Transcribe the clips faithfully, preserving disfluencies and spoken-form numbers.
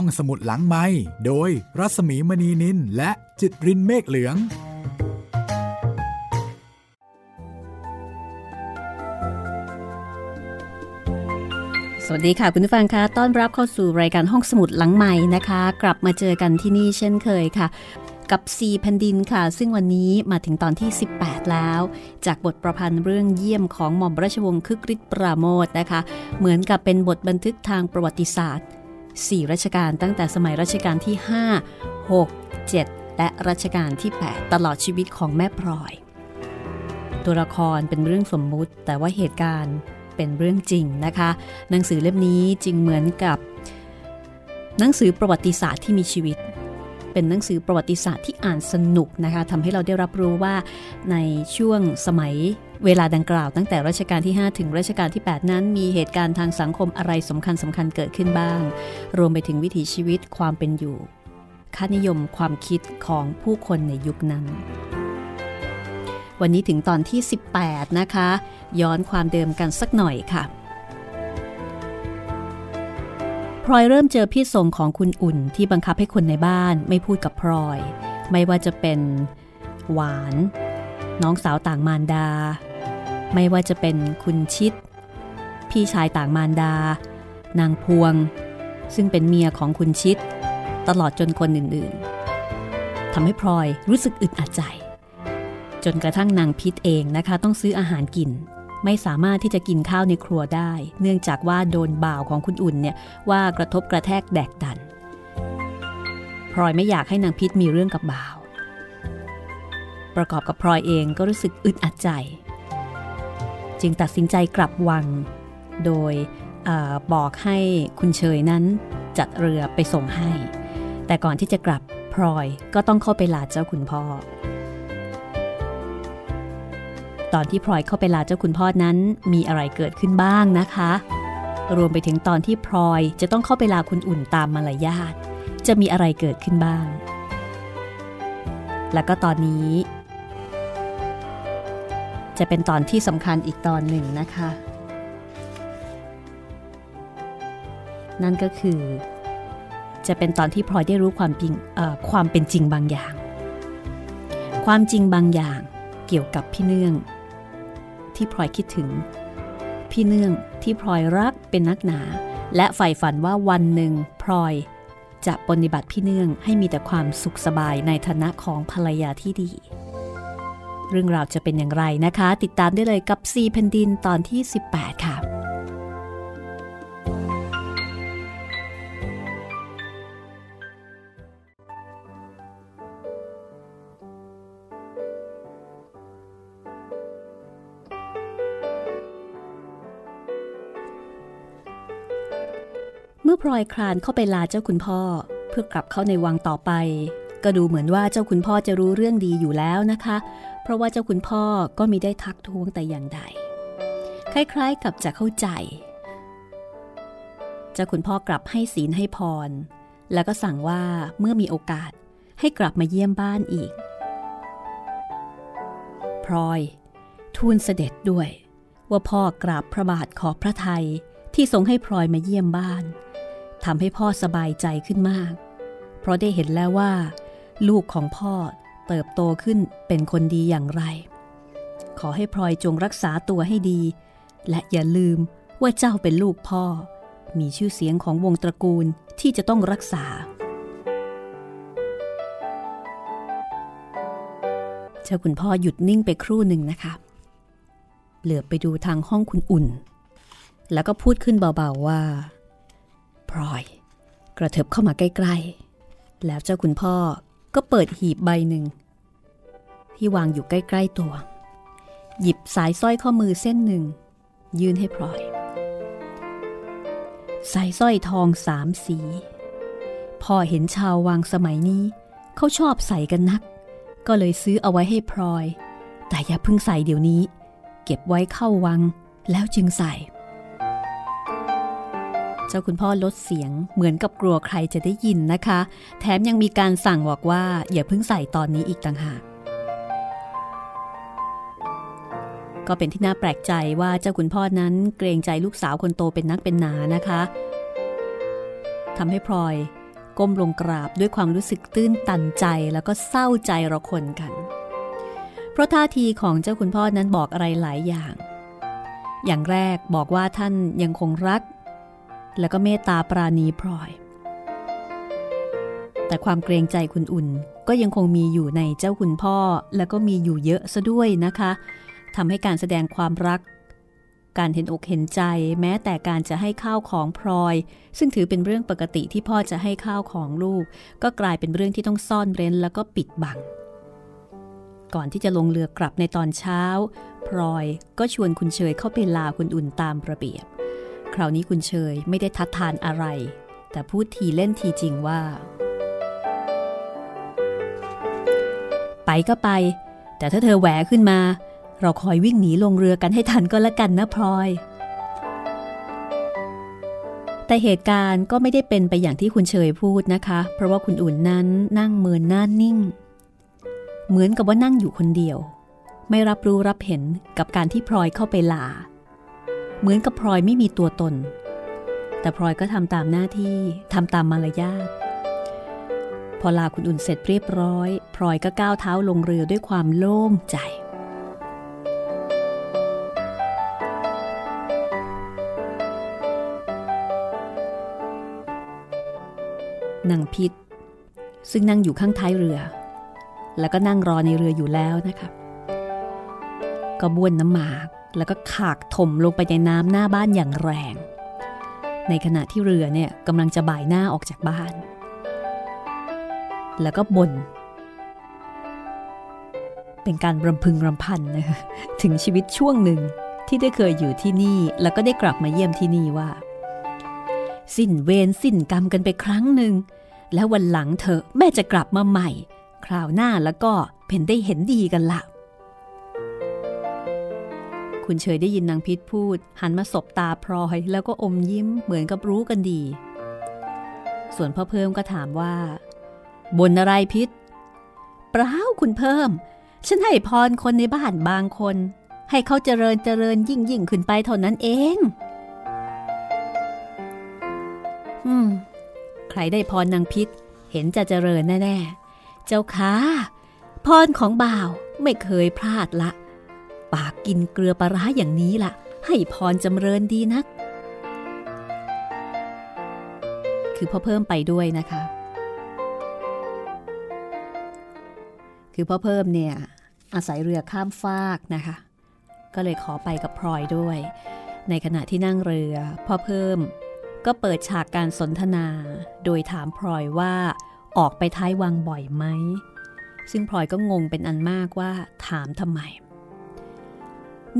ห้องสมุดหลังไมค์โดยรัสมีมณีนินและจิตรินเมฆเหลืองสวัสดีค่ะคุณผู้ฟังค่ะต้อนรับเข้าสู่รายการห้องสมุดหลังไมค์นะคะกลับมาเจอกันที่นี่เช่นเคยค่ะกับสี่แผ่นดินค่ะซึ่งวันนี้มาถึงตอนที่สิบแปดแล้วจากบทประพันธ์เรื่องเยี่ยมของหม่อมราชวงศ์คึกฤทธิ์ปราโมชนะคะเหมือนกับเป็นบทบันทึกทางประวัติศาสตร์สี่รัชกาลตั้งแต่สมัยรัชกาลที่ห้า หก เจ็ดและรัชกาลที่แปดตลอดชีวิตของแม่พลอยตัวละครเป็นเรื่องสมมุติแต่ว่าเหตุการณ์เป็นเรื่องจริงนะคะหนังสือเล่มนี้จึงเหมือนกับหนังสือประวัติศาสตร์ที่มีชีวิตเป็นหนังสือประวัติศาสตร์ที่อ่านสนุกนะคะทำให้เราได้รับรู้ว่าในช่วงสมัยเวลาดังกล่าวตั้งแต่รัชกาลที่ห้าถึงรัชกาลที่แปดนั้นมีเหตุการณ์ทางสังคมอะไรสำคัญสำคัญเกิดขึ้นบ้างรวมไปถึงวิถีชีวิตความเป็นอยู่ค่านิยมความคิดของผู้คนในยุคนั้นวันนี้ถึงตอนที่สิบแปดนะคะย้อนความเดิมกันสักหน่อยค่ะพลอยเริ่มเจอพิษส่งของคุณอุ่นที่บังคับให้คนในบ้านไม่พูดกับพลอยไม่ว่าจะเป็นหวานน้องสาวต่างมารดาไม่ว่าจะเป็นคุณชิดพี่ชายต่างมารดานางพวงซึ่งเป็นเมียของคุณชิดตลอดจนคนอื่นๆทำให้พลอยรู้สึกอึดอัดใจจนกระทั่งนางพิษเองนะคะต้องซื้ออาหารกินไม่สามารถที่จะกินข้าวในครัวได้เนื่องจากว่าโดนบ่าวของคุณอุ่นเนี่ยว่ากระทบกระแทกแดกดันพลอยไม่อยากให้นางพิษมีเรื่องกับบ่าวประกอบกับพลอยเองก็รู้สึกอึดอัดใจจึงตัดสินใจกลับวังโดยเอ่อบอกให้คุณเชยนั้นจัดเรือไปส่งให้แต่ก่อนที่จะกลับพลอยก็ต้องเข้าไปลาเจ้าคุณพ่อตอนที่พลอยเข้าไปลาเจ้าคุณพ่อนั้นมีอะไรเกิดขึ้นบ้างนะคะรวมไปถึงตอนที่พลอยจะต้องเข้าไปลาคุณอุ่นตามมารยาทจะมีอะไรเกิดขึ้นบ้างแล้วก็ตอนนี้จะเป็นตอนที่สำคัญอีกตอนหนึ่งนะคะนั่นก็คือจะเป็นตอนที่พลอยได้รู้ความจริงเอ่อความเป็นจริงบางอย่างความจริงบางอย่างเกี่ยวกับพี่เนื่องที่พลอยคิดถึงพี่เนื่องที่พลอยรักเป็นนักหนาและใฝ่ฝันว่าวันหนึ่งพลอยจะปฏิบัติพี่เนื่องให้มีแต่ความสุขสบายในฐานะของภรรยาที่ดีเรื่องราวจะเป็นอย่างไรนะคะติดตามได้เลยกับสี่แผ่นดินตอนที่สิบแปดค่ะพลอยคลานเข้าไปลาเจ้าคุณพ่อเพื่อกลับเข้าในวังต่อไปก็ดูเหมือนว่าเจ้าคุณพ่อจะรู้เรื่องดีอยู่แล้วนะคะเพราะว่าเจ้าคุณพ่อก็มิได้ทักท้วงแต่อย่างใดคล้ายๆกับจะเข้าใจเจ้าคุณพ่อกลับให้ศีลให้พรแล้วก็สั่งว่าเมื่อมีโอกาสให้กลับมาเยี่ยมบ้านอีกพลอยทูลเสด็จด้วยว่าพ่อกราบพระบาทขอพระทัยที่ทรงให้พลอยมาเยี่ยมบ้านทำให้พ่อสบายใจขึ้นมากเพราะได้เห็นแล้วว่าลูกของพ่อเติบโตขึ้นเป็นคนดีอย่างไรขอให้พลอยจงรักษาตัวให้ดีและอย่าลืมว่าเจ้าเป็นลูกพ่อมีชื่อเสียงของวงตระกูลที่จะต้องรักษาเจ้าคุณพ่อหยุดนิ่งไปครู่หนึ่งนะคะเหลือบไปดูทางห้องคุณอุ่นแล้วก็พูดขึ้นเบาๆว่าพลอยกระเถิบเข้ามาใกล้ๆแล้วเจ้าคุณพ่อก็เปิดหีบใบหนึ่งที่วางอยู่ใกล้ๆตัวหยิบสายสร้อยข้อมือเส้นหนึ่งยื่นให้พลอยสายสร้อยทองสามสีพ่อเห็นชาววังสมัยนี้เขาชอบใส่กันนักก็เลยซื้อเอาไว้ให้พลอยแต่อย่าเพิ่งใส่เดี๋ยวนี้เก็บไว้เข้าวังแล้วจึงใส่เจ้าคุณพ่อลดเสียงเหมือนกับกลัวใครจะได้ยินนะคะแถมยังมีการสั่งบอกว่าอย่าเพิ่งใส่ตอนนี้อีกต่างหากก็เป็นที่น่าแปลกใจว่าเจ้าคุณพ่อนั้นเกรงใจลูกสาวคนโตเป็นนักเป็นหนานะคะทำให้พลอย ก้มลงกราบด้วยความรู้สึกตื้นตันใจแล้วก็เศร้าใจระคนกันเพราะท่าทีของเจ้าคุณพ่อนั้นบอกอะไรหลายอย่างอย่างแรกบอกว่าท่านยังคงรักและก็เมตตาปราณีพลอยแต่ความเกรงใจคุณอุ่นก็ยังคงมีอยู่ในเจ้าคุณพ่อและก็มีอยู่เยอะซะด้วยนะคะทำให้การแสดงความรักการเห็นอกเห็นใจแม้แต่การจะให้ข้าวของพลอยซึ่งถือเป็นเรื่องปกติที่พ่อจะให้ข้าวของลูกก็กลายเป็นเรื่องที่ต้องซ่อนเร้นแล้วก็ปิดบังก่อนที่จะลงเรือกลับในตอนเช้าพลอยก็ชวนคุณเชยเข้าไปลาคุณอุ่นตามระเบียบคราวนี้คุณเชยไม่ได้ทัดทานอะไรแต่พูดทีเล่นทีจริงว่าไปก็ไปแต่ถ้าเธอแหวะขึ้นมาเราคอยวิ่งหนีลงเรือกันให้ทันก็แล้วกันนะพลอยแต่เหตุการณ์ก็ไม่ได้เป็นไปอย่างที่คุณเชยพูดนะคะเพราะว่าคุณอุ่นนั้นนั่งเมินหน้านิ่งเหมือนกับว่านั่งอยู่คนเดียวไม่รับรู้รับเห็นกับการที่พลอยเข้าไปลาเหมือนกับพลอยไม่มีตัวตนแต่พลอยก็ทำตามหน้าที่ทำตามมารยาทพอลาคุณอุ่นเสร็จเรียบร้อยพลอยก็ก้าวเท้าลงเรือด้วยความโล่งใจนางพิษซึ่งนั่งอยู่ข้างท้ายเรือแล้วก็นั่งรอในเรืออยู่แล้วนะคะก็บ้วนน้ำหมากแล้วก็ขากถมลงไปในน้ำหน้าบ้านอย่างแรงในขณะที่เรือเนี่ยกำลังจะบ่ายหน้าออกจากบ้านแล้วก็บ่นเป็นการรำพึงรำพันนะคะถึงชีวิตช่วงหนึ่งที่ได้เคยอยู่ที่นี่แล้วก็ได้กลับมาเยี่ยมที่นี่ว่าสิ้นเวรสิ้นกรรมกันไปครั้งหนึ่งแล้ววันหลังเธอแม่จะกลับมาใหม่คราวหน้าแล้วก็เพ่นได้เห็นดีกันละคุณเชยได้ยินนางพิษพูดหันมาสบตาพลอยแล้วก็อมยิ้มเหมือนกับรู้กันดีส่วนพ่อเพิ่มก็ถามว่าบ่นอะไรพิษเปล่าคุณเพิ่มฉันให้พรคนในบ้านบางคนให้เขาเจริญเจริญยิ่งยิ่งขึ้นไปเท่านั้นเองอืมใครได้พรนางพิษเห็นจะเจริญแน่ๆเจ้าค่ะพรของบ่าวไม่เคยพลาดละปากกินเกลือปลาร้าอย่างนี้ล่ะให้พรจำเริญดีนักคือพ่อเพิ่มไปด้วยนะคะคือพ่อเพิ่มเนี่ยอาศัยเรือข้ามฟากนะคะก็เลยขอไปกับพลอยด้วยในขณะที่นั่งเรือพ่อเพิ่มก็เปิดฉากการสนทนาโดยถามพลอยว่าออกไปท้ายวังบ่อยไหมซึ่งพลอยก็งงเป็นอันมากว่าถามทำไม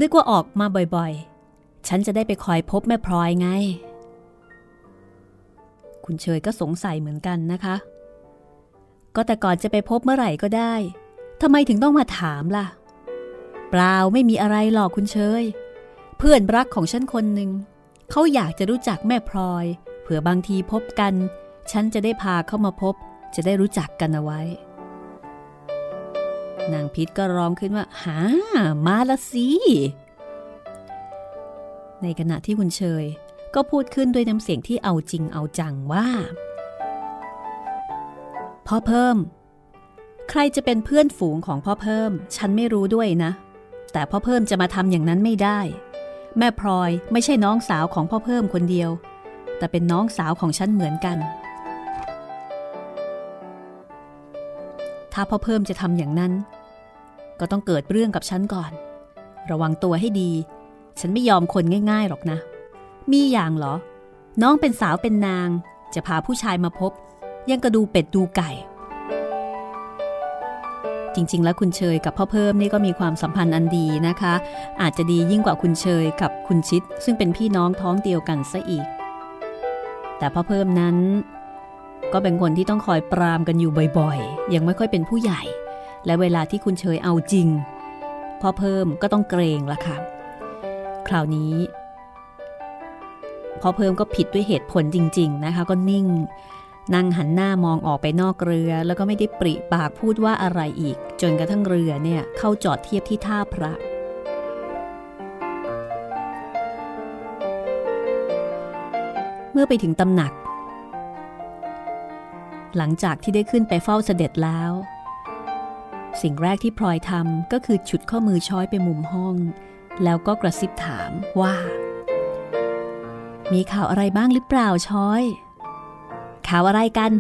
นึกว่าออกมาบ่อยๆฉันจะได้ไปคอยพบแม่พลอยไงคุณเชยก็สงสัยเหมือนกันนะคะก็แต่ก่อนจะไปพบเมื่อไหร่ก็ได้ทำไมถึงต้องมาถามล่ะเปล่าไม่มีอะไรหรอกคุณเชยเพื่อนรักของฉันคนหนึ่งเขาอยากจะรู้จักแม่พลอยเผื่อบางทีพบกันฉันจะได้พาเข้ามาพบจะได้รู้จักกันเอาไว้นางพิษก็ร้องขึ้นว่าหามาละสิในขณะที่คุณเชยก็พูดขึ้นด้วยน้ำเสียงที่เอาจริงเอาจังว่าพ่อเพิ่มใครจะเป็นเพื่อนฝูงของพ่อเพิ่มฉันไม่รู้ด้วยนะแต่พ่อเพิ่มจะมาทำอย่างนั้นไม่ได้แม่พลอยไม่ใช่น้องสาวของพ่อเพิ่มคนเดียวแต่เป็นน้องสาวของฉันเหมือนกันถ้าพ่อเพิ่มจะทำอย่างนั้นก็ต้องเกิดเรื่องกับฉันก่อนระวังตัวให้ดีฉันไม่ยอมคนง่ายๆหรอกนะมีอย่างเหรอน้องเป็นสาวเป็นนางจะพาผู้ชายมาพบยังกระดูเป็ดดูไก่จริงๆแล้วคุณเชยกับพ่อเพิ่มนี่ก็มีความสัมพันธ์อันดีนะคะอาจจะดียิ่งกว่าคุณเชยกับคุณชิดซึ่งเป็นพี่น้องท้องเดียวกันซะอีกแต่พ่อเพิ่มนั้นก็เป็นคนที่ต้องคอยปรามกันอยู่บ่อยๆยังไม่ค่อยเป็นผู้ใหญ่และเวลาที่คุณเชยเอาจริงพ่อเพิ่มก็ต้องเกรงละค่ะคราวนี้พ่อเพิ่มก็ผิดด้วยเหตุผลจริงๆนะคะก็นิ่งนั่งหันหน้ามองออกไปนอกเรือแล้วก็ไม่ได้ปริปากพูดว่าอะไรอีกจนกระทั่งเรือเนี่ยเข้าจอดเทียบที่ท่าพระเมื่อไปถึงตำหนัก หลังจากที่ได้ขึ้นไปเฝ้าเสด็จแล้วสิ่งแรกที่พลอยทำก็คือฉุดข้อมือช้อยไปมุมห้องแล้วก็กระซิบถามว่ามีข่าวอะไรบ้างหรือเปล่าช้อยข่าวอะไรกัน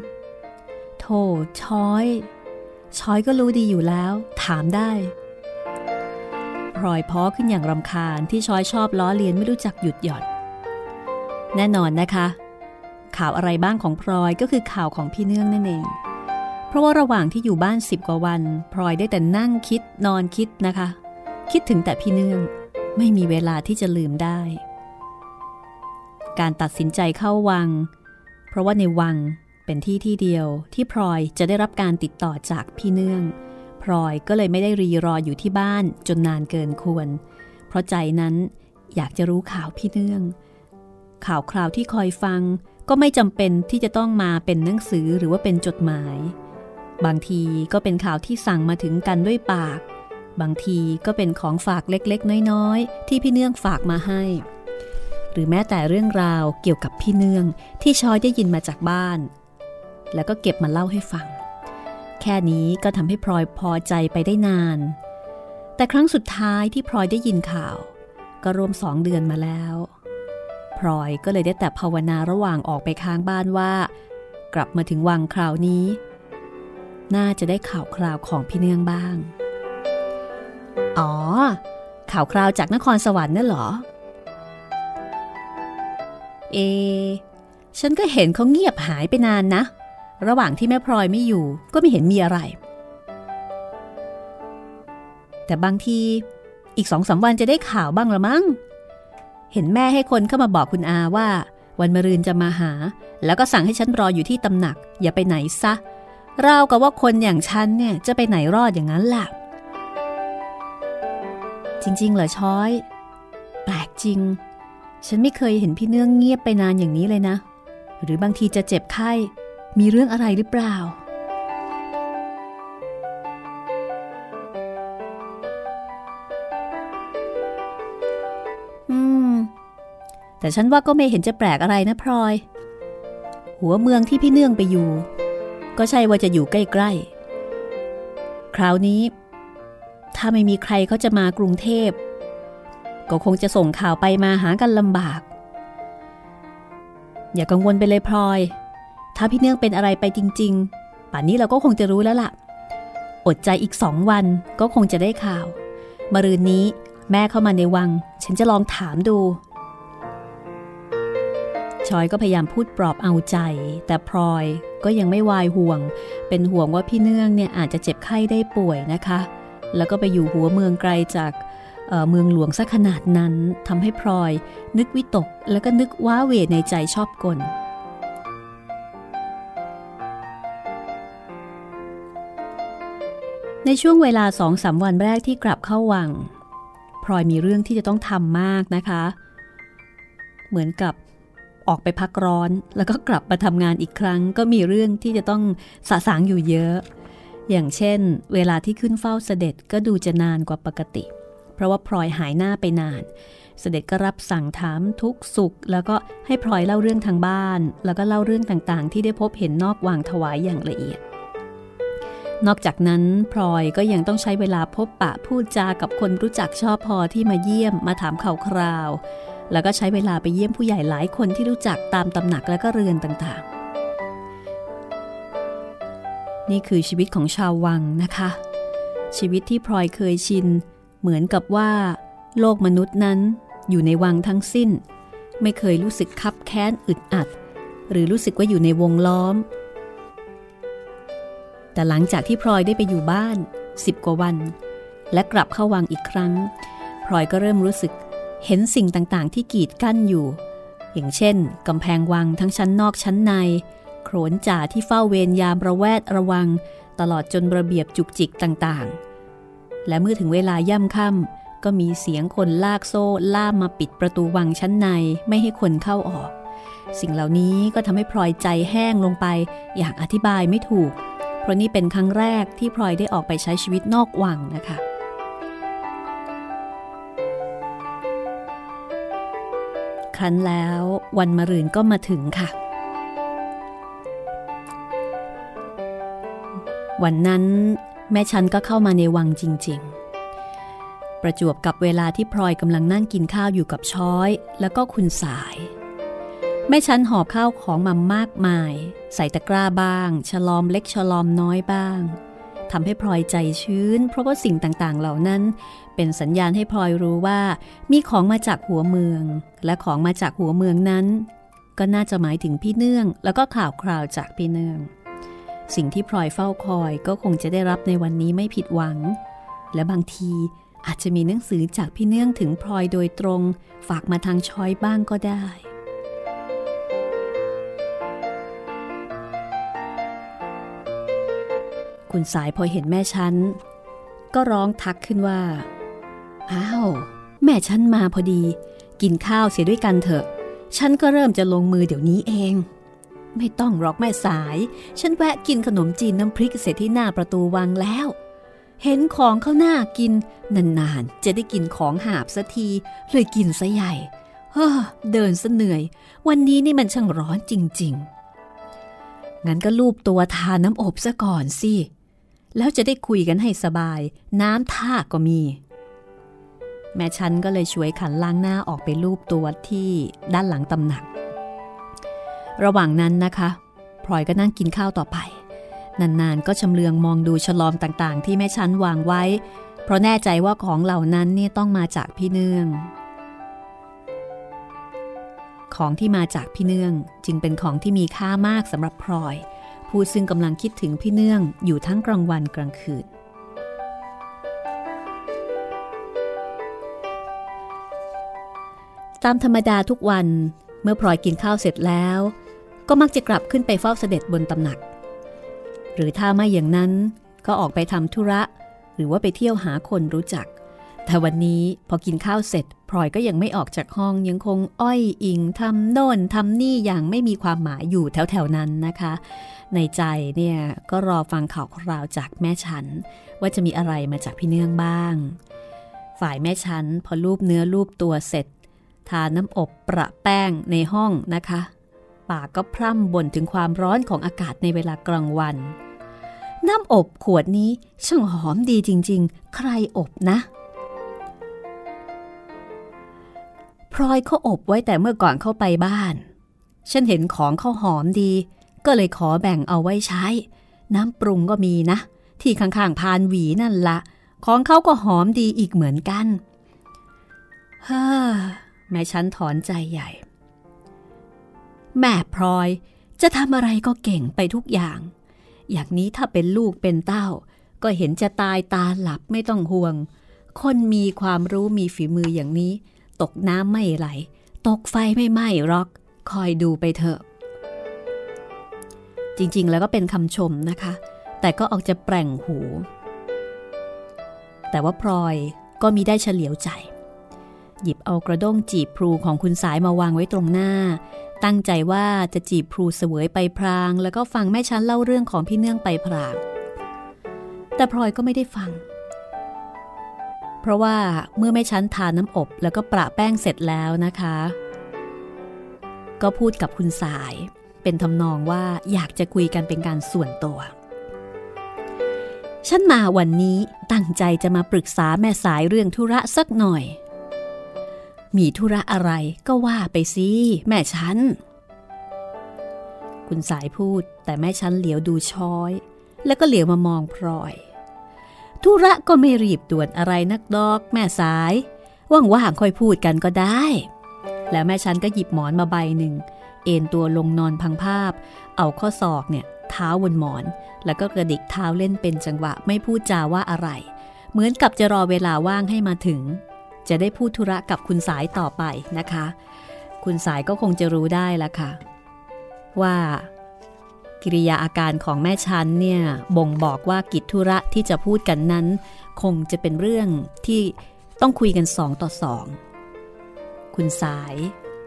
โธ่ช้อยช้อยก็รู้ดีอยู่แล้วถามได้พลอยพ้อขึ้นอย่างรำคาญที่ช้อยชอบล้อเลียนไม่รู้จักหยุดหย่อนแน่นอนนะคะข่าวอะไรบ้างของพลอยก็คือข่าวของพี่เนื่องนั่นเองเพราะว่าระหว่างที่อยู่บ้านสิบกว่าวันพลอยได้แต่นั่งคิดนอนคิดนะคะคิดถึงแต่พี่เนื่องไม่มีเวลาที่จะลืมได้การตัดสินใจเข้าวังเพราะว่าในวังเป็นที่ที่เดียวที่พลอยจะได้รับการติดต่อจากพี่เนื่องพลอยก็เลยไม่ได้รีรออยู่ที่บ้านจนนานเกินควรเพราะใจนั้นอยากจะรู้ข่าวพี่เนื่องข่าวคราวที่คอยฟังก็ไม่จำเป็นที่จะต้องมาเป็นหนังสือหรือว่าเป็นจดหมายบางทีก็เป็นข่าวที่สั่งมาถึงกันด้วยปากบางทีก็เป็นของฝากเล็กๆน้อยๆที่พี่เนื่องฝากมาให้หรือแม้แต่เรื่องราวเกี่ยวกับพี่เนื่องที่ช้อยได้ยินมาจากบ้านแล้วก็เก็บมาเล่าให้ฟังแค่นี้ก็ทำให้พลอยพอใจไปได้นานแต่ครั้งสุดท้ายที่พลอยได้ยินข่าวก็รวมสองเดือนมาแล้วพลอยก็เลยได้แต่ภาวนาระหว่างออกไปค้างบ้านว่ากลับมาถึงวังคราวนี้น่าจะได้ข่าวคราวของพี่เนื่องบ้างอ๋อข่าวคราวจากนครสวรรค์นั่นเหรอเอฉันก็เห็นเขาเงียบหายไปนานนะระหว่างที่แม่พลอยไม่อยู่ก็ไม่เห็นมีอะไรแต่บางทีอีกสองสามวันจะได้ข่าวบ้างละมั้งเห็นแม่ให้คนเข้ามาบอกคุณอาว่าวันมะรืนจะมาหาแล้วก็สั่งให้ฉันรออยู่ที่ตำหนักอย่าไปไหนซะราวกับว่าคนอย่างฉันเนี่ยจะไปไหนรอดอย่างนั้นล่ะจริงๆเหรอช้อยแปลกจริงฉันไม่เคยเห็นพี่เนื่องเงียบไปนานอย่างนี้เลยนะหรือบางทีจะเจ็บไข้มีเรื่องอะไรหรือเปล่าอืมแต่ฉันว่าก็ไม่เห็นจะแปลกอะไรนะพลอยหัวเมืองที่พี่เนื่องไปอยู่ก็ใช่ว่าจะอยู่ใกล้ๆคราวนี้ถ้าไม่มีใครเขาจะมากรุงเทพก็คงจะส่งข่าวไปมาหากันลำบากอย่ากังวลไปเลยพลอยถ้าพี่เนื่องเป็นอะไรไปจริงๆป่านนี้เราก็คงจะรู้แล้วล่ะอดใจอีกสองวันก็คงจะได้ข่าวมะรืนนี้แม่เข้ามาในวังฉันจะลองถามดูชอยก็พยายามพูดปลอบเอาใจแต่พลอยก็ยังไม่วายห่วงเป็นห่วงว่าพี่เนื่องเนี่ยอาจจะเจ็บไข้ได้ป่วยนะคะแล้วก็ไปอยู่หัวเมืองไกลจากเ, เมืองหลวงซะขนาดนั้นทำให้พลอยนึกวิตกแล้วก็นึกว้าเหวในใจชอบกลในช่วงเวลา สองถึงสาม วันแรกที่กลับเข้าวังพลอยมีเรื่องที่จะต้องทำมากนะคะเหมือนกับออกไปพักร้อนแล้วก็กลับมาทำงานอีกครั้งก็มีเรื่องที่จะต้องสะสางอยู่เยอะอย่างเช่นเวลาที่ขึ้นเฝ้าเสด็จก็ดูจะนานกว่าปกติเพราะว่าพลอยหายหน้าไปนานเสด็จก็รับสั่งถามทุกสุขแล้วก็ให้พลอยเล่าเรื่องทางบ้านแล้วก็เล่าเรื่องต่างๆที่ได้พบเห็นนอกวังถวายอย่างละเอียดนอกจากนั้นพลอยก็ยังต้องใช้เวลาพบปะพูดจากับคนรู้จักชอบพอที่มาเยี่ยมมาถามข่าวคราวแล้วก็ใช้เวลาไปเยี่ยมผู้ใหญ่หลายคนที่รู้จักตามตำหนักและก็เรือนต่างๆนี่คือชีวิตของชาววังนะคะชีวิตที่พลอยเคยชินเหมือนกับว่าโลกมนุษย์นั้นอยู่ในวังทั้งสิ้นไม่เคยรู้สึกคับแค้นอึดอัดหรือรู้สึกว่าอยู่ในวงล้อมแต่หลังจากที่พลอยได้ไปอยู่บ้านสิบกว่าวันและกลับเข้าวังอีกครั้งพลอยก็เริ่มรู้สึกเห็นสิ่งต่างๆที่กีดกั้นอยู่อย่างเช่นกำแพงวังทั้งชั้นนอกชั้นในโขนจ่าที่เฝ้าเวรยามระแวดระวังตลอดจนระเบียบจุกจิกต่างๆและเมื่อถึงเวลาย่ำค่ำก็มีเสียงคนลากโซ่ล่ามมาปิดประตูวังชั้นในไม่ให้คนเข้าออกสิ่งเหล่านี้ก็ทำให้พลอยใจแห้งลงไปอย่างอธิบายไม่ถูกเพราะนี่เป็นครั้งแรกที่พลอยได้ออกไปใช้ชีวิตนอกวังนะคะครั้นแล้ววันมะรืนก็มาถึงค่ะ วันนั้นแม่ฉันก็เข้ามาในวังจริงๆประจวบกับเวลาที่พลอยกำลังนั่งกินข้าวอยู่กับช้อยแล้วก็คุณสายแม่ฉันหอบข้าวของมามากมายใส่ตะกร้าบ้างชะลอมเล็กชะลอมน้อยบ้างทำให้พลอยใจชื้นเพราะว่าสิ่งต่างๆเหล่านั้นเป็นสัญญาณให้พลอยรู้ว่ามีของมาจากหัวเมืองและของมาจากหัวเมืองนั้นก็น่าจะหมายถึงพี่เนื่องแล้วก็ข่าวคราวจากพี่เนื่องสิ่งที่พลอยเฝ้าคอยก็คงจะได้รับในวันนี้ไม่ผิดหวังและบางทีอาจจะมีหนังสือจากพี่เนื่องถึงพลอยโดยตรงฝากมาทางช้อยบ้างก็ได้คุณสายพอเห็นแม่ฉันก็ร้องทักขึ้นว่าอ้าวแม่ฉันมาพอดีกินข้าวเสียด้วยกันเถอะฉันก็เริ่มจะลงมือเดี๋ยวนี้เองไม่ต้องหรอกแม่สายฉันแวะกินขนมจีนน้ำพริกเสียที่หน้าประตูวังแล้วเห็นของเขาน่ากินนานๆจะได้กินของหาบสักทีเลยกินซะใหญ่เฮ้อเดินซะเหนื่อยวันนี้นี่มันช่างร้อนจริงๆงั้นก็ลูบตัวทาน้ำอบซะก่อนสิแล้วจะได้คุยกันให้สบายน้ำท่าก็มีแม่ฉันก็เลยช่วยขันล้างหน้าออกไปลูบตัวที่ด้านหลังตำหนักระหว่างนั้นนะคะพลอยก็นั่งกินข้าวต่อไปนานๆก็ชำเลืองมองดูฉลอมต่างๆที่แม่ฉันวางไว้เพราะแน่ใจว่าของเหล่านั้นเนี่ยต้องมาจากพี่เนื่องของที่มาจากพี่เนื่องจึงเป็นของที่มีค่ามากสำหรับพลอยผู้ซึ่งกำลังคิดถึงพี่เนื่องอยู่ทั้งกลางวันกลางคืนตามธรรมดาทุกวันเมื่อพลอยกินข้าวเสร็จแล้วก็มักจะกลับขึ้นไปเฝ้าเสด็จบนตำหนักหรือถ้าไม่อย่างนั้นก็ออกไปทำธุระหรือว่าไปเที่ยวหาคนรู้จักแต่วันนี้พอกินข้าวเสร็จพลอยก็ยังไม่ออกจากห้องยังคงอ้อยอิงทำโน่นทำนี่อย่างไม่มีความหมายอยู่แถวๆนั้นนะคะในใจเนี่ยก็รอฟังข่าวคราวจากแม่ฉันว่าจะมีอะไรมาจากพี่เนื่องบ้างฝ่ายแม่ฉันพอลูบเนื้อลูบตัวเสร็จทาน้ำอบประแป้งในห้องนะคะปากก็พร่ำบ่นถึงความร้อนของอากาศในเวลากลางวันน้ำอบขวดนี้ช่างหอมดีจริงๆใครอบนะพลอยเขาอบไว้แต่เมื่อก่อนเข้าไปบ้านฉันเห็นของเขาหอมดีก็เลยขอแบ่งเอาไว้ใช้น้ำปรุงก็มีนะที่ข้างๆพานหวีนั่นละของเขาก็หอมดีอีกเหมือนกันเฮ้อแม่ฉันถอนใจใหญ่แม่พลอยจะทำอะไรก็เก่งไปทุกอย่างอย่างนี้ถ้าเป็นลูกเป็นเต้าก็เห็นจะตายตาหลับไม่ต้องห่วงคนมีความรู้มีฝีมืออย่างนี้ตกน้ำไม่ไหลตกไฟไม่ไหม้หรอกคอยดูไปเถอะจริงๆแล้วก็เป็นคำชมนะคะแต่ก็ออกจะแปลงหูแต่ว่าพลอยก็มิได้เฉลียวใจหยิบเอากระด้งจีบพลูของคุณสายมาวางไว้ตรงหน้าตั้งใจว่าจะจีบพลูเสวยไปพลางแล้วก็ฟังแม่ฉันเล่าเรื่องของพี่เนื่องไปพลางแต่พลอยก็ไม่ได้ฟังเพราะว่าเมื่อแม่ฉันทาน้ำอบแล้วก็ประแป้งเสร็จแล้วนะคะก็พูดกับคุณสายเป็นทำนองว่าอยากจะคุยกันเป็นการส่วนตัวฉันมาวันนี้ตั้งใจจะมาปรึกษาแม่สายเรื่องธุระสักหน่อยมีธุระอะไรก็ว่าไปสิแม่ฉันคุณสายพูดแต่แม่ฉันเหลียวดูช้อยแล้วก็เหลียวมามองพลอยธุระก็ไม่รีบด่วนอะไรนักดอกแม่สายว่างๆค่อยพูดกันก็ได้แล้วแม่ฉันก็หยิบหมอนมาใบหนึ่งเอนตัวลงนอนพังภาพเอาข้อศอกเนี่ยเท้าบนหมอนแล้วก็กระดิกเท้าเล่นเป็นจังหวะไม่พูดจาว่าอะไรเหมือนกับจะรอเวลาว่างให้มาถึงจะได้พูดธุระกับคุณสายต่อไปนะคะคุณสายก็คงจะรู้ได้ละค่ะว่ากิริยาอาการของแม่ฉันเนี่ยบ่งบอกว่ากิจธุระที่จะพูดกันนั้นคงจะเป็นเรื่องที่ต้องคุยกันสองต่อสองคุณสาย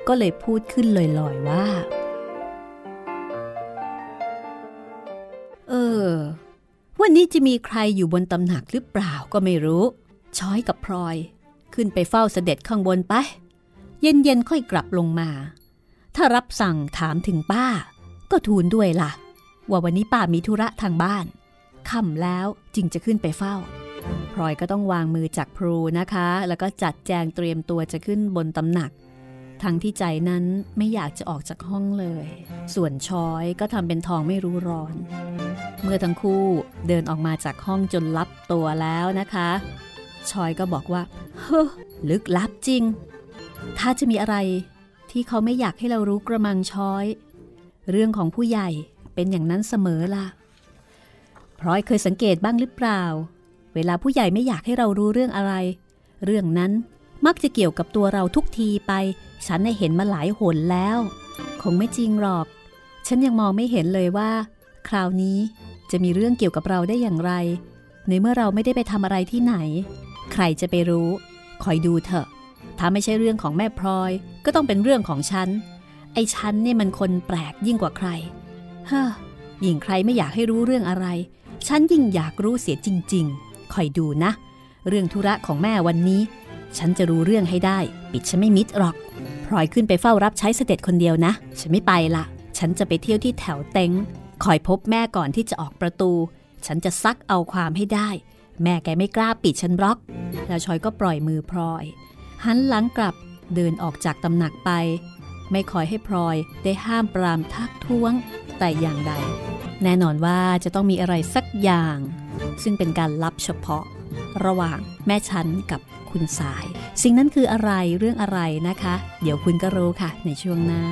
ก็เลยพูดขึ้นลอยๆว่าเออวันนี้จะมีใครอยู่บนตำหนักหรือเปล่าก็ไม่รู้ช้อยกับพลอยขึ้นไปเฝ้าเสด็จข้างบนไปเย็นๆค่อยกลับลงมาถ้ารับสั่งถามถึงป้าก็ทูลด้วยล่ะว่าวันนี้ป้ามีธุระทางบ้าน ค่ำแล้วจึงจะขึ้นไปเฝ้าพลอยก็ต้องวางมือจากพลูนะคะแล้วก็จัดแจงเตรียมตัวจะขึ้นบนตำหนักทั้งที่ใจนั้นไม่อยากจะออกจากห้องเลยส่วนช้อยก็ทำเป็นทองไม่รู้ร้อนเมื่อทั้งคู่เดินออกมาจากห้องจนลับตัวแล้วนะคะช้อยก็บอกว่าเฮ้อลึกลับจริงถ้าจะมีอะไรที่เขาไม่อยากให้เรารู้กระมังช้อยเรื่องของผู้ใหญ่เป็นอย่างนั้นเสมอล่ะพลอยเคยสังเกตบ้างหรือเปล่าเวลาผู้ใหญ่ไม่อยากให้เรารู้เรื่องอะไรเรื่องนั้นมักจะเกี่ยวกับตัวเราทุกทีไปฉันได้เห็นมาหลายหนแล้วคงไม่จริงหรอกฉันยังมองไม่เห็นเลยว่าคราวนี้จะมีเรื่องเกี่ยวกับเราได้อย่างไรในเมื่อเราไม่ได้ไปทำอะไรที่ไหนใครจะไปรู้คอยดูเถอะถ้าไม่ใช่เรื่องของแม่พลอยก็ต้องเป็นเรื่องของฉันไอ้ฉันเนี่ยมันคนแปลกยิ่งกว่าใครเฮ้อยิ่งใครไม่อยากให้รู้เรื่องอะไรฉันยิ่งอยากรู้เสียจริงๆคอยดูนะเรื่องธุระของแม่วันนี้ฉันจะรู้เรื่องให้ได้ปิดฉันไม่มิดหรอกพลอยขึ้นไปเฝ้ารับใช้เสด็จคนเดียวนะฉันไม่ไปละฉันจะไปเที่ยวที่แถวเต็งคอยพบแม่ก่อนที่จะออกประตูฉันจะซักเอาความให้ได้แม่แกไม่กล้าปิดฉันหรอกแล้วช้อยก็ปล่อยมือพลอยหันหลังกลับเดินออกจากตำหนักไปไม่คอยให้พลอยได้ห้ามปรามทักท้วงแต่อย่างใดแน่นอนว่าจะต้องมีอะไรสักอย่างซึ่งเป็นการลับเฉพาะระหว่างแม่ฉันกับคุณสายสิ่งนั้นคืออะไรเรื่องอะไรนะคะเดี๋ยวคุณก็รู้ค่ะในช่วงหน้า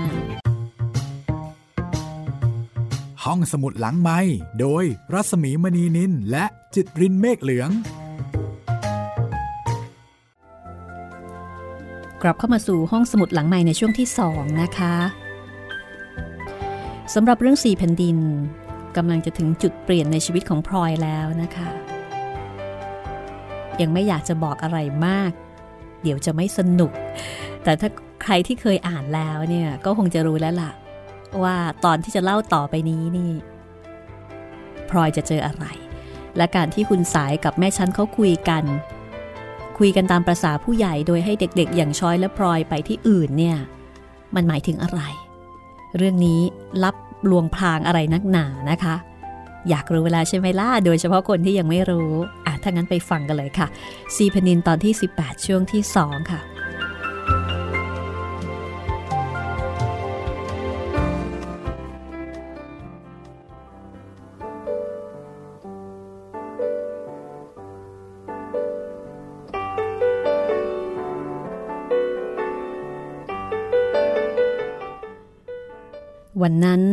ห้องสมุดหลังไมค์โดยรัศมีมณีนินและจิตรินเมฆเหลืองกลับเข้ามาสู่ห้องสมุดหลังไมค์ในช่วงที่สองนะคะสำหรับเรื่องสี่แผ่นดินกำลังจะถึงจุดเปลี่ยนในชีวิตของพลอยแล้วนะคะยังไม่อยากจะบอกอะไรมากเดี๋ยวจะไม่สนุกแต่ถ้าใครที่เคยอ่านแล้วเนี่ยก็คงจะรู้แล้วล่ะว่าตอนที่จะเล่าต่อไปนี้นี่พลอยจะเจออะไรและการที่คุณสายกับแม่ชั้นเขาคุยกันคุยกันตามประสาผู้ใหญ่โดยให้เด็กๆอย่างช้อยและพลอยไปที่อื่นเนี่ยมันหมายถึงอะไรเรื่องนี้ลับลวงพรางอะไรนักหนานะคะอยากรู้เวลาใช่ไหมล่ะโดยเฉพาะคนที่ยังไม่รู้อ่ะถ้างั้นไปฟังกันเลยค่ะสี่แผ่นดินตอนที่สิบแปดช่วงที่สองค่ะวันนั้น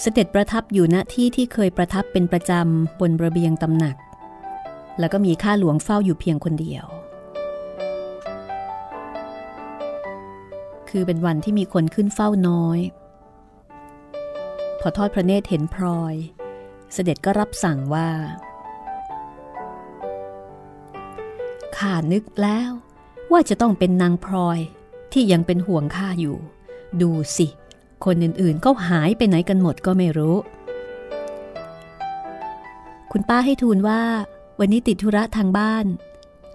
เสด็จประทับอยู่ณที่ที่เคยประทับเป็นประจำบนระเบียงตำหนักแล้วก็มีข้าหลวงเฝ้าอยู่เพียงคนเดียวคือเป็นวันที่มีคนขึ้นเฝ้าน้อยพอทอดพระเนตรเห็นพลอยเสด็จก็รับสั่งว่าข้านึกแล้วว่าจะต้องเป็นนางพลอยที่ยังเป็นห่วงข้าอยู่ดูสิคนอื่นๆก็หายไปไหนกันหมดก็ไม่รู้คุณป้าให้ทูลว่าวันนี้ติดธุระทางบ้าน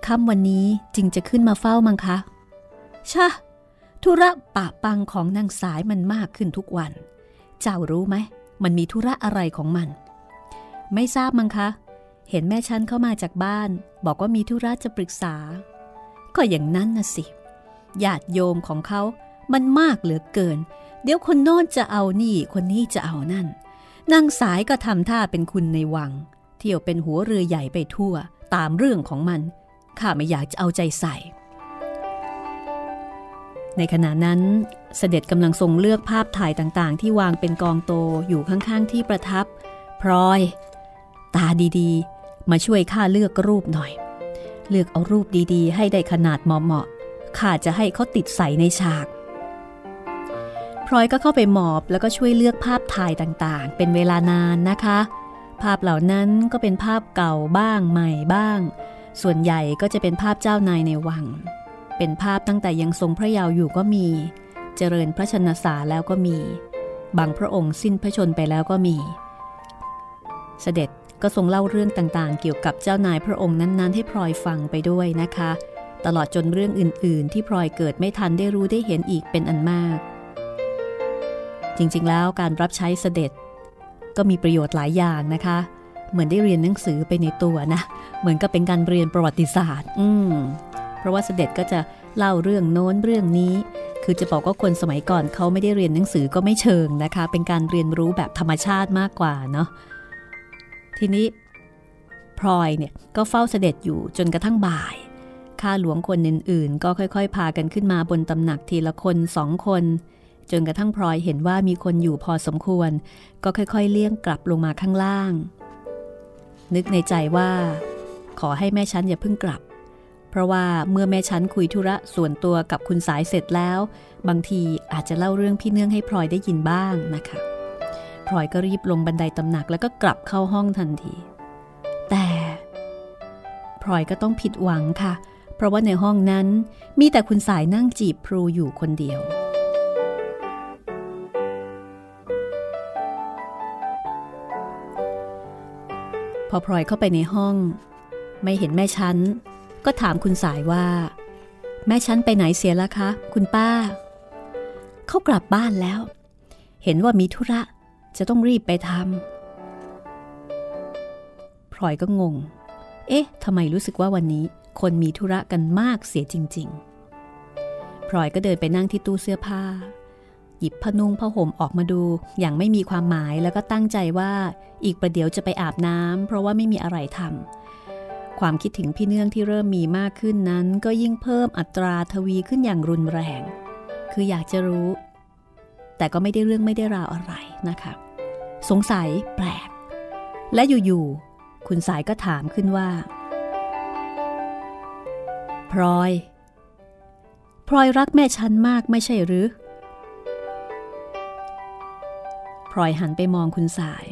ค่ำวันนี้จึงจะขึ้นมาเฝ้ามั้งคะชะธุระปะปังของนางสายมันมากขึ้นทุกวันเจ้ารู้ไหมมันมีธุระอะไรของมันไม่ทราบมั้งคะเห็นแม่ชั้นเข้ามาจากบ้านบอกว่ามีธุระจะปรึกษาก็อย่างนั้นนะสิญาติโยมของเขามันมากเหลือเกินเดี๋ยวคนโน้นจะเอานี่คนนี้จะเอานั่นนางสายก็ทำท่าเป็นคุณในวังเที่ยวเป็นหัวเรือใหญ่ไปทั่วตามเรื่องของมันข้าไม่อยากจะเอาใจใส่ในขณะนั้นเสด็จกำลังทรงเลือกภาพถ่ายต่างๆที่วางเป็นกองโตอยู่ข้างๆที่ประทับพลอยตาดีๆมาช่วยข้าเลือกรูปหน่อยเลือกเอารูปดีๆให้ได้ขนาดเหมาะๆข้าจะให้เขาติดใส่ในฉากพลอยก็เข้าไปหมอบแล้วก็ช่วยเลือกภาพถ่ายต่างๆเป็นเวลานานนะคะภาพเหล่านั้นก็เป็นภาพเก่าบ้างใหม่บ้างส่วนใหญ่ก็จะเป็นภาพเจ้านายในวังเป็นภาพตั้งแต่ยังทรงพระเยาว์อยู่ก็มีเจริญพระชนสาแล้วก็มีบางพระองค์สิ้นพระชนไปแล้วก็มีเสด็จก็ทรงเล่าเรื่องต่างๆเกี่ยวกับเจ้านายพระองค์นั้นๆให้พลอยฟังไปด้วยนะคะตลอดจนเรื่องอื่นๆที่พลอยเกิดไม่ทันได้รู้ได้เห็นอีกเป็นอันมากจริงๆแล้วการรับใช้เสด็จก็มีประโยชน์หลายอย่างนะคะ เหมือนได้เรียนหนังสือไปในตัวนะเหมือนกับเป็นการเรียนประวัติศาสตร์อืมเพราะว่าเสด็จก็จะเล่าเรื่องโน้นเรื่องนี้คือจะบอกว่าคนสมัยก่อนเขาไม่ได้เรียนหนังสือก็ไม่เชิงนะคะเป็นการเรียนรู้แบบธรรมชาติมากกว่าเนาะทีนี้พลอยเนี่ยก็เฝ้าเสด็จอยู่จนกระทั่งบ่ายข้าหลวงคนอื่นๆก็ค่อยๆพากันขึ้นมาบนตำหนักทีละคนสองคนจนกระทั่งพลอยเห็นว่ามีคนอยู่พอสมควรก็ค่อยๆเลี้ยงกลับลงมาข้างล่างนึกในใจว่าขอให้แม่ชั้นอย่าเพิ่งกลับเพราะว่าเมื่อแม่ชั้นคุยธุระส่วนตัวกับคุณสายเสร็จแล้วบางทีอาจจะเล่าเรื่องพี่เนื่องให้พลอยได้ยินบ้างนะคะพลอยก็รีบลงบันไดตำหนักแล้วก็กลับเข้าห้องทันทีแต่พลอยก็ต้องผิดหวังค่ะเพราะว่าในห้องนั้นมีแต่คุณสายนั่งจีบพลูอยู่คนเดียวพอพลอยเข้าไปในห้องไม่เห็นแม่ชั้นก็ถามคุณสายว่าแม่ชั้นไปไหนเสียละคะคุณป้าเขากลับบ้านแล้วเห็นว่ามีธุระจะต้องรีบไปทำพลอยก็งงเอ๊ะทำไมรู้สึกว่าวันนี้คนมีธุระกันมากเสียจริงๆพลอยก็เดินไปนั่งที่ตู้เสื้อผ้าหยิบผ้านุ่งผ้าห่มออกมาดูอย่างไม่มีความหมายแล้วก็ตั้งใจว่าอีกประเดี๋ยวจะไปอาบน้ำเพราะว่าไม่มีอะไรทำความคิดถึงพี่เนื่องที่เริ่มมีมากขึ้นนั้นก็ยิ่งเพิ่มอัตราทวีขึ้นอย่างรุนแรงคืออยากจะรู้แต่ก็ไม่ได้เรื่องไม่ได้ราวอะไรนะคะสงสัยแปลกและอยู่ๆคุณสายก็ถามขึ้นว่าพลอยพลอยรักแม่ฉันมากไม่ใช่หรือพลอยหันไปมองคุณสาย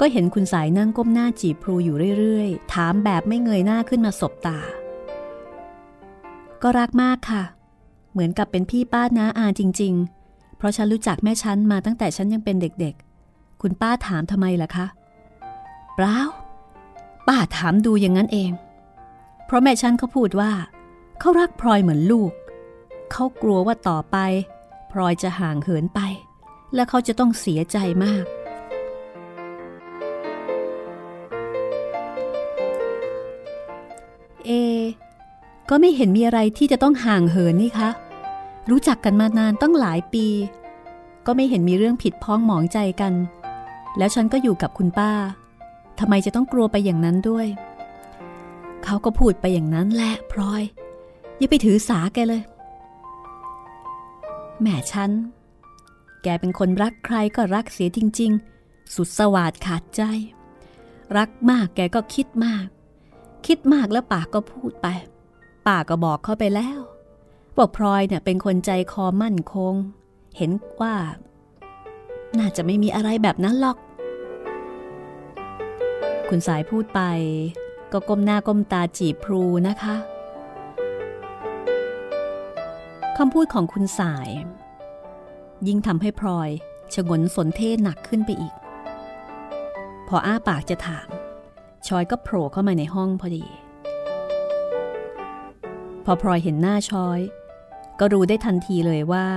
ก็เห็นคุณสายนั่งก้มหน้าจีบพลูอยู่เรื่อยๆถามแบบไม่เงยหน้าขึ้นมาสบตาก็รักมากค่ะเหมือนกับเป็นพี่ป้าน้าอาจริงๆเพราะฉันรู้จักแม่ฉันมาตั้งแต่ฉันยังเป็นเด็กๆคุณป้าถามทำไมล่ะคะเปล่าป้าถามดูอย่างนั้นเองเพราะแม่ฉันเขาพูดว่าเขารักพลอยเหมือนลูกเขากลัวว่าต่อไปพลอยจะห่างเหินไปและเขาจะต้องเสียใจมากเอก็ไม่เห็นมีอะไรที่จะต้องห่างเหินนี่คะรู้จักกันมานานตั้งหลายปีก็ไม่เห็นมีเรื่องผิดพ้องหมองใจกันแล้วฉันก็อยู่กับคุณป้าทำไมจะต้องกลัวไปอย่างนั้นด้วยเขาก็พูดไปอย่างนั้นแหละพลอยอย่าไปถือสาแกเลยแม่ฉันแกเป็นคนรักใครก็รักเสียจริงๆสุดสวาทขาดใจรักมากแกก็คิดมากคิดมากแล้วปากก็พูดไปปากก็บอกเขาไปแล้วบอกพลอยเนี่ยเป็นคนใจคอมั่นคงเห็นว่าน่าจะไม่มีอะไรแบบนั้นหรอกคุณสายพูดไปก็ก้มหน้าก้มตาจีบพลูนะคะคำพูดของคุณสายยิ่งทำให้พลอยชงนสนเท่หนักขึ้นไปอีกพออ้าปากจะถามชอยก็โผล่เข้ามาในห้องพอดีพอพลอยเห็นหน้าชอยก็รู้ได้ทันทีเลยว่า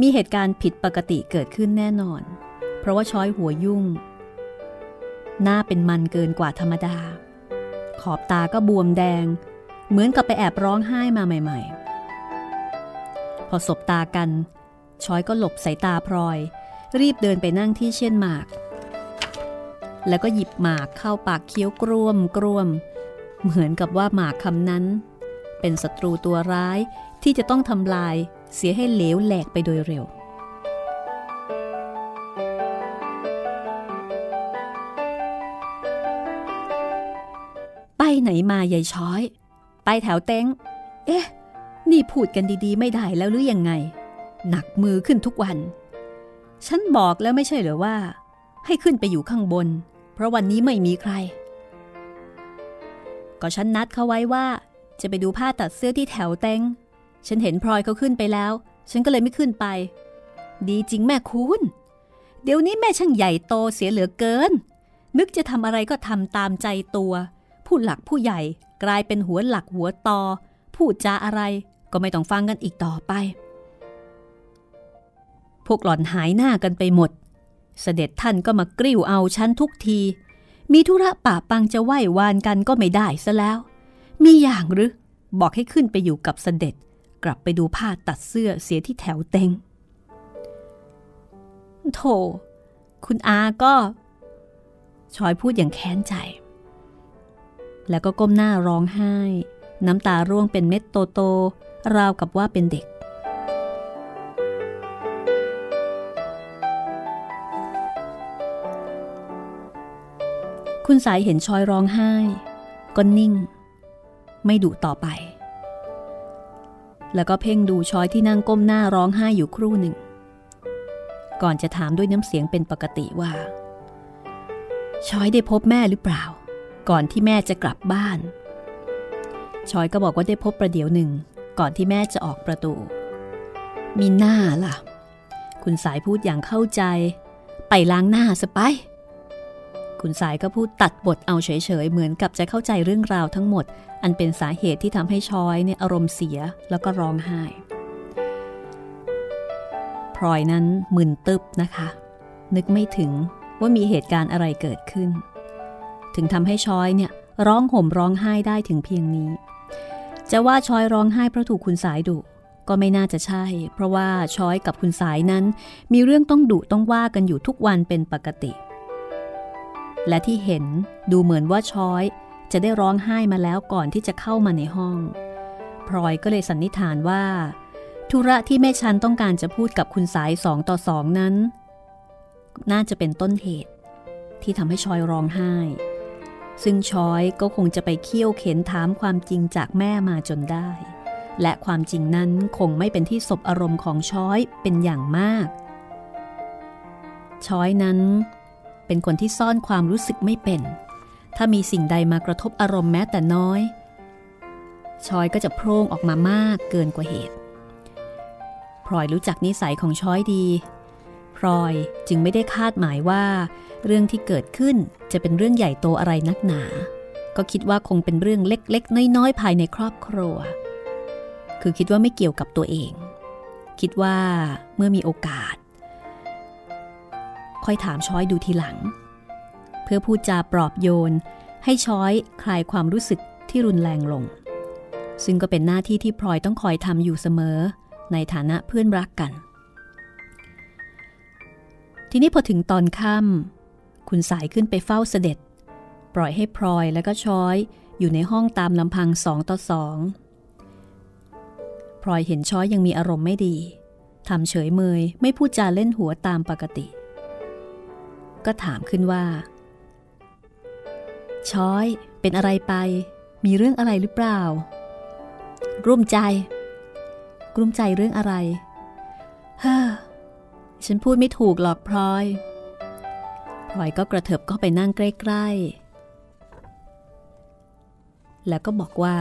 มีเหตุการณ์ผิดปกติเกิดขึ้นแน่นอนเพราะว่าชอยหัวยุ่งหน้าเป็นมันเกินกว่าธรรมดาขอบตาก็บวมแดงเหมือนกับไปแอบร้องไห้มาใหม่ๆพอสบตากันชอยก็หลบสายตาพลอยรีบเดินไปนั่งที่เช่นหมากแล้วก็หยิบหมากเข้าปากเคี้ยวกร่วมกร่วมเหมือนกับว่าหมากคำนั้นเป็นศัตรูตัวร้ายที่จะต้องทำลายเสียให้เหลวแหลกไปโดยเร็วไปไหนมายายช้อยไปแถวเต็งเอ๊ะนี่พูดกันดีๆไม่ได้แล้วหรือยังไงหนักมือขึ้นทุกวันฉันบอกแล้วไม่ใช่เหรอว่าให้ขึ้นไปอยู่ข้างบนเพราะวันนี้ไม่มีใครก็ฉันนัดเขาไว้ว่าจะไปดูผ้าตัดเสื้อที่แถวเต็งฉันเห็นพลอยเขาขึ้นไปแล้วฉันก็เลยไม่ขึ้นไปดีจริงแม่คุณเดี๋ยวนี้แม่ช่างใหญ่โตเสียเหลือเกินนึกจะทำอะไรก็ทำตามใจตัวผู้หลักผู้ใหญ่กลายเป็นหัวหลักหัวตอพูดจาอะไรก็ไม่ต้องฟังกันอีกต่อไปพวกหล่อนหายหน้ากันไปหมดเสด็จท่านก็มากริ้วเอาฉันทุกที มีธุระป่าปังจะไหว้วานกันก็ไม่ได้ซะแล้วมีอย่างหรือบอกให้ขึ้นไปอยู่กับเสด็จกลับไปดูผ้าตัดเสื้อเสียที่แถวเต็งโธ่คุณอาก็ชอยพูดอย่างแค้นใจแล้วก็ก้มหน้าร้องไห้น้ำตาร่วงเป็นเม็ดโตๆราวกับว่าเป็นเด็กคุณสายเห็นชอยร้องไห้ก็นิ่งไม่ดุต่อไปแล้วก็เพ่งดูชอยที่นั่งก้มหน้าร้องไห้อยู่ครู่หนึ่งก่อนจะถามด้วยน้ำเสียงเป็นปกติว่าชอยได้พบแม่หรือเปล่าก่อนที่แม่จะกลับบ้านชอยก็บอกว่าได้พบประเดี๋ยวหนึ่งก่อนที่แม่จะออกประตูมีหน้าล่ะคุณสายพูดอย่างเข้าใจไปล้างหน้าซะไปคุณสายก็พูดตัดบทเอาเฉยๆเหมือนกับจะเข้าใจเรื่องราวทั้งหมดอันเป็นสาเหตุที่ทำให้ชอยเนี่ยอารมณ์เสียแล้วก็ร้องไห้พลอยนั้นมึนตึ๊บนะคะนึกไม่ถึงว่ามีเหตุการณ์อะไรเกิดขึ้นถึงทำให้ชอยเนี่ยร้องห่มร้องไห้ได้ถึงเพียงนี้จะว่าชอยร้องไห้เพราะถูกคุณสายดุก็ไม่น่าจะใช่เพราะว่าชอยกับคุณสายนั้นมีเรื่องต้องดุต้องว่ากันอยู่ทุกวันเป็นปกติและที่เห็นดูเหมือนว่าชอยจะได้ร้องไห้มาแล้วก่อนที่จะเข้ามาในห้องพลอยก็เลยสันนิษฐานว่าธุระที่แม่ชันต้องการจะพูดกับคุณสายสองต่อสองนั้นน่าจะเป็นต้นเหตุที่ทำให้ชอยร้องไห้ซึ่งชอยก็คงจะไปเคี่ยวเข็นถามความจริงจากแม่มาจนได้และความจริงนั้นคงไม่เป็นที่สบอารมณ์ของชอยเป็นอย่างมากชอยนั้นเป็นคนที่ซ่อนความรู้สึกไม่เป็นถ้ามีสิ่งใดมากระทบอารมณ์แม้แต่น้อยชอยก็จะโพร่งออกมามากเกินกว่าเหตุพลอยรู้จักนิสัยของชอยดีพลอยจึงไม่ได้คาดหมายว่าเรื่องที่เกิดขึ้นจะเป็นเรื่องใหญ่โตอะไรนักหนาก็คิดว่าคงเป็นเรื่องเล็กๆน้อยๆภายในครอบครัวคือคิดว่าไม่เกี่ยวกับตัวเองคิดว่าเมื่อมีโอกาสค่อยถามช้อยดูทีหลังเพื่อพูดจาปลอบโยนให้ช้อยคลายความรู้สึกที่รุนแรงลงซึ่งก็เป็นหน้าที่ที่พลอยต้องคอยทำอยู่เสมอในฐานะเพื่อนรักกันทีนี้พอถึงตอนค่ำคุณสายขึ้นไปเฝ้าเสด็จปล่อยให้พลอยและก็ช้อยอยู่ในห้องตามลำพังสองต่อสองพลอยเห็นช้อยยังมีอารมณ์ไม่ดีทำเฉยเมยไม่พูดจาเล่นหัวตามปกติก็ถามขึ้นว่าช้อยเป็นอะไรไปมีเรื่องอะไรหรือเปล่ากลุ้มใจกลุ้มใจเรื่องอะไรเฮ้อฉันพูดไม่ถูกหรอกพลอยพลอยก็กระเถิบเข้าไปนั่งใกล้ๆแล้วก็บอกว่า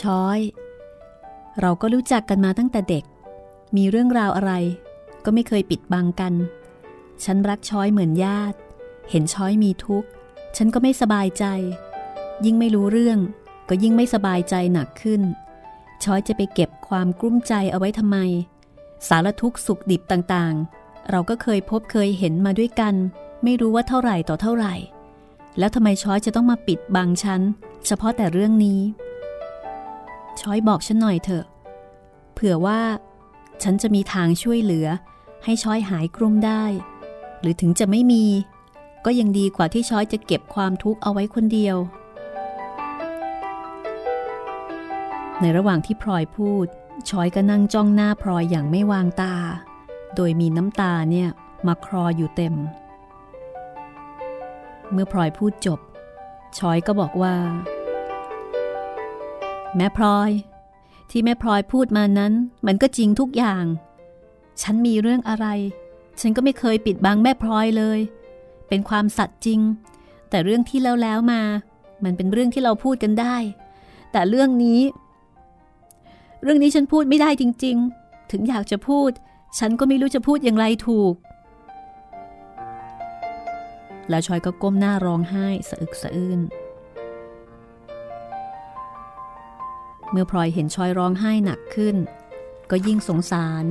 ช้อยเราก็รู้จักกันมาตั้งแต่เด็กมีเรื่องราวอะไรก็ไม่เคยปิดบังกันฉันรักช้อยเหมือนญาติเห็นช้อยมีทุกข์ฉันก็ไม่สบายใจยิ่งไม่รู้เรื่องก็ยิ่งไม่สบายใจหนักขึ้นช้อยจะไปเก็บความกลุ้มใจเอาไว้ทำไมสารทุกข์สุขดิบต่างๆเราก็เคยพบเคยเห็นมาด้วยกันไม่รู้ว่าเท่าไหร่ต่อเท่าไหร่แล้วทำไมช้อยจะต้องมาปิดบังฉันเฉพาะแต่เรื่องนี้ช้อยบอกฉันหน่อยเถอะเผื่อว่าฉันจะมีทางช่วยเหลือให้ช้อยหายกลุ้มได้หรือถึงจะไม่มีก็ยังดีกว่าที่ช้อยจะเก็บความทุกข์เอาไว้คนเดียวในระหว่างที่พลอยพูดช้อยก็นั่งจ้องหน้าพลอยอย่างไม่วางตาโดยมีน้ำตาเนี่ยมาคลออยู่เต็มเมื่อพลอยพูดจบช้อยก็บอกว่าแม่พลอยที่แม่พลอยพูดมานั้นมันก็จริงทุกอย่างฉันมีเรื่องอะไรฉันก็ไม่เคยปิดบังแม่พลอยเลยเป็นความสัตย์จริงแต่เรื่องที่แล้วแล้วมามันเป็นเรื่องที่เราพูดกันได้แต่เรื่องนี้เรื่องนี้ฉันพูดไม่ได้จริงๆถึงอยากจะพูดฉันก็ไม่รู้จะพูดอย่างไรถูกแล้วชอยก็ก้มหน้าร้องไห้สะอึกสะอื้นเมื่อพลอยเห็นชอยร้องไห้หนักขึ้นก็ยิ่งสงสาร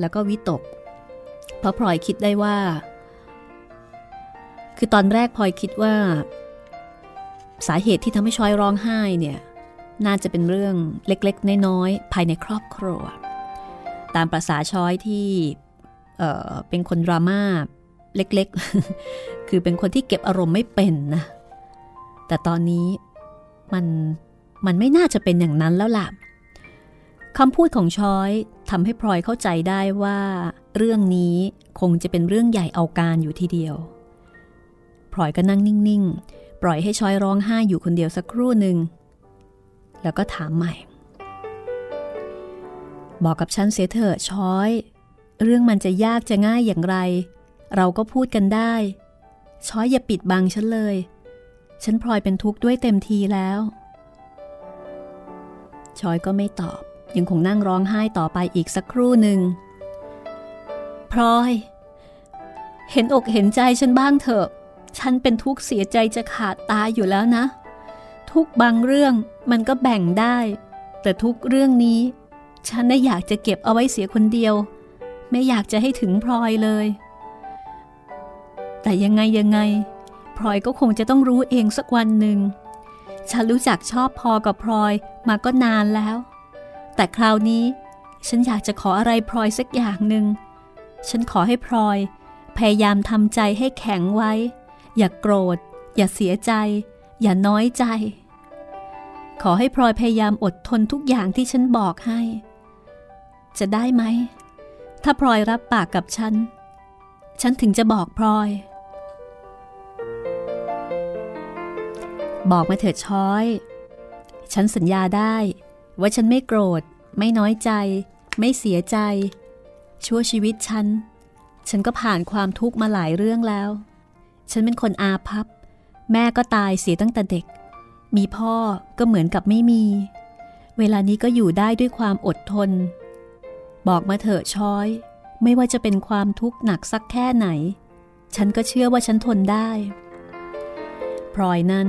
แล้วก็วิตกเพราะพลอยคิดได้ว่า คือตอนแรกพลอยคิดว่าสาเหตุที่ทำให้ช้อยร้องไห้เนี่ยน่าจะเป็นเรื่องเล็กๆน้อยๆภายในครอบครัวตามประสาช้อยที่เอ่อเป็นคนดราม่าเล็กๆคือเป็นคนที่เก็บอารมณ์ไม่เป็นนะแต่ตอนนี้มันมันไม่น่าจะเป็นอย่างนั้นแล้วล่ะคำพูดของช้อยทำให้พลอยเข้าใจได้ว่าเรื่องนี้คงจะเป็นเรื่องใหญ่เอาการอยู่ทีเดียวพลอยก็นั่งนิ่งๆปล่อยให้ช้อยร้องไห้อยู่คนเดียวสักครู่หนึ่งแล้วก็ถามใหม่บอกกับฉันเสียเถอะช้อยเรื่องมันจะยากจะง่ายอย่างไรเราก็พูดกันได้ช้อยอย่าปิดบังฉันเลยฉันพลอยเป็นทุกข์ด้วยเต็มทีแล้วช้อยก็ไม่ตอบยังคงนั่งร้องไห้ต่อไปอีกสักครู่หนึ่งพลอยเห็นอกเห็นใจฉันบ้างเถอะฉันเป็นทุกข์เสียใจจะขาดตายอยู่แล้วนะทุกบางเรื่องมันก็แบ่งได้แต่ทุกเรื่องนี้ฉันน่ะอยากจะเก็บเอาไว้เสียคนเดียวไม่อยากจะให้ถึงพลอยเลยแต่ยังไงยังไงพลอยก็คงจะต้องรู้เองสักวันหนึ่งฉันรู้จักชอบพอกับพลอยมาก็นานแล้วแต่คราวนี้ฉันอยากจะขออะไรพลอยสักอย่างหนึ่งฉันขอให้พลอยพยายามทำใจให้แข็งไว้อย่าโกรธอย่าเสียใจอย่าน้อยใจขอให้พลอยพยายามอดทนทุกอย่างที่ฉันบอกให้จะได้ไหมถ้าพลอยรับปากกับฉันฉันถึงจะบอกพลอยบอกมาเถิดช้อยฉันสัญญาได้ว่าฉันไม่โกรธไม่น้อยใจไม่เสียใจชั่วชีวิตฉันฉันก็ผ่านความทุกข์มาหลายเรื่องแล้วฉันเป็นคนอาภัพแม่ก็ตายเสียตั้งแต่เด็กมีพ่อก็เหมือนกับไม่มีเวลานี้ก็อยู่ได้ด้วยความอดทนบอกมาเถอะช้อยไม่ว่าจะเป็นความทุกข์หนักสักแค่ไหนฉันก็เชื่อว่าฉันทนได้พลอยนั้น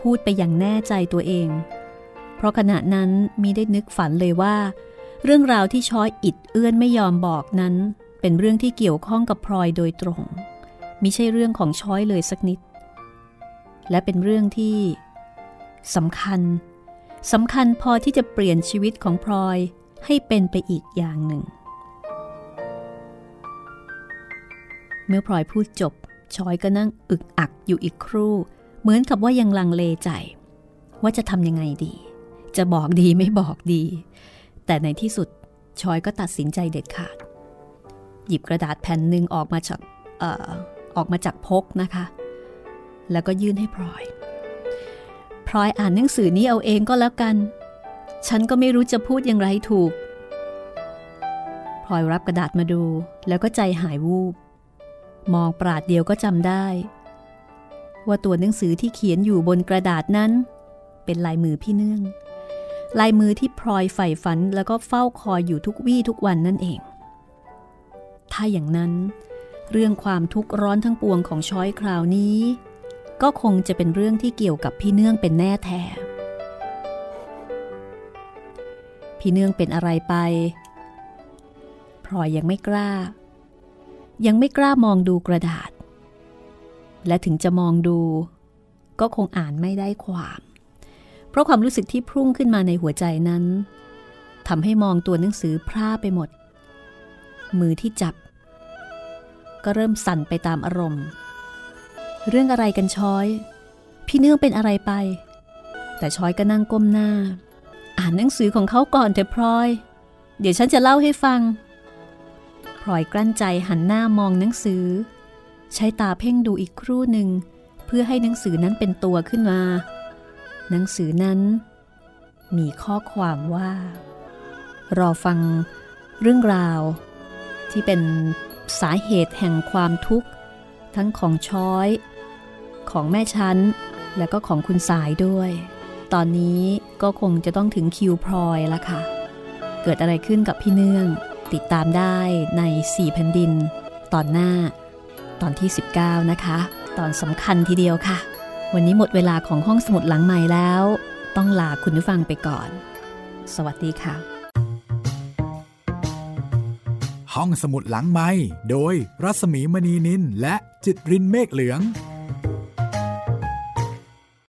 พูดไปอย่างแน่ใจตัวเองเพราะขณะนั้นมิได้นึกฝันเลยว่าเรื่องราวที่ช้อยอิดเอื้อนไม่ยอมบอกนั้นเป็นเรื่องที่เกี่ยวข้องกับพลอยโดยตรงมิใช่เรื่องของช้อยเลยสักนิดและเป็นเรื่องที่สำคัญสำคัญพอที่จะเปลี่ยนชีวิตของพลอยให้เป็นไปอีกอย่างหนึ่งเมื่อพลอยพูดจบช้อยก็นั่งอึกอักอยู่อีกครู่เหมือนกับว่ายังลังเลใจว่าจะทำยังไงดีจะบอกดีไม่บอกดีแต่ในที่สุดช้อยก็ตัดสินใจเด็ดขาดหยิบกระดาษแผ่นหนึ่งออกมาจากเอ่อออกมาจากพกนะคะแล้วก็ยื่นให้พลอยพลอยอ่านหนังสือนี้เอาเองก็แล้วกันฉันก็ไม่รู้จะพูดอย่างไรถูกพลอยรับกระดาษมาดูแล้วก็ใจหายวูบมองปราดเดียวก็จำได้ว่าตัวหนังสือที่เขียนอยู่บนกระดาษนั้นเป็นลายมือพี่เนื่องลายมือที่พลอยใฝ่ฝันแล้วก็เฝ้าคอยอยู่ทุกวี่ทุกวันนั่นเองถ้าอย่างนั้นเรื่องความทุกข์ร้อนทั้งปวงของช้อยคราวนี้ก็คงจะเป็นเรื่องที่เกี่ยวกับพี่เนื่องเป็นแน่แท้พี่เนื่องเป็นอะไรไปพลอยยังไม่กล้ายังไม่กล้ามองดูกระดาษและถึงจะมองดูก็คงอ่านไม่ได้ความเพราะความรู้สึกที่พุ่งขึ้นมาในหัวใจนั้นทำให้มองตัวหนังสือพร่าไปหมดมือที่จับก็เริ่มสั่นไปตามอารมณ์เรื่องอะไรกันช้อยพี่เนื่องเป็นอะไรไปแต่ช้อยก็นั่งก้มหน้าอ่านหนังสือของเขาก่อนเถอะพลอยเดี๋ยวฉันจะเล่าให้ฟังพลอยกลั้นใจหันหน้ามองหนังสือใช้ตาเพ่งดูอีกครู่หนึ่งเพื่อให้หนังสือนั้นเป็นตัวขึ้นมาหนังสือนั้นมีข้อความว่ารอฟังเรื่องราวที่เป็นสาเหตุแห่งความทุกข์ทั้งของช้อยของแม่ชั้นและก็ของคุณสายด้วยตอนนี้ก็คงจะต้องถึงคิวพลอยละค่ะเกิดอะไรขึ้นกับพี่เนื่องติดตามได้ในสี่แผ่นดินตอนหน้าตอนที่สิบเก้านะคะตอนสำคัญทีเดียวค่ะวันนี้หมดเวลาของห้องสมุดหลังใหม่แล้วต้องลาคุณผู้ฟังไปก่อนสวัสดีค่ะ ห้องสมุดหลังไมค์โดยรัศมีมณีนินและจิตรินเมฆเหลือง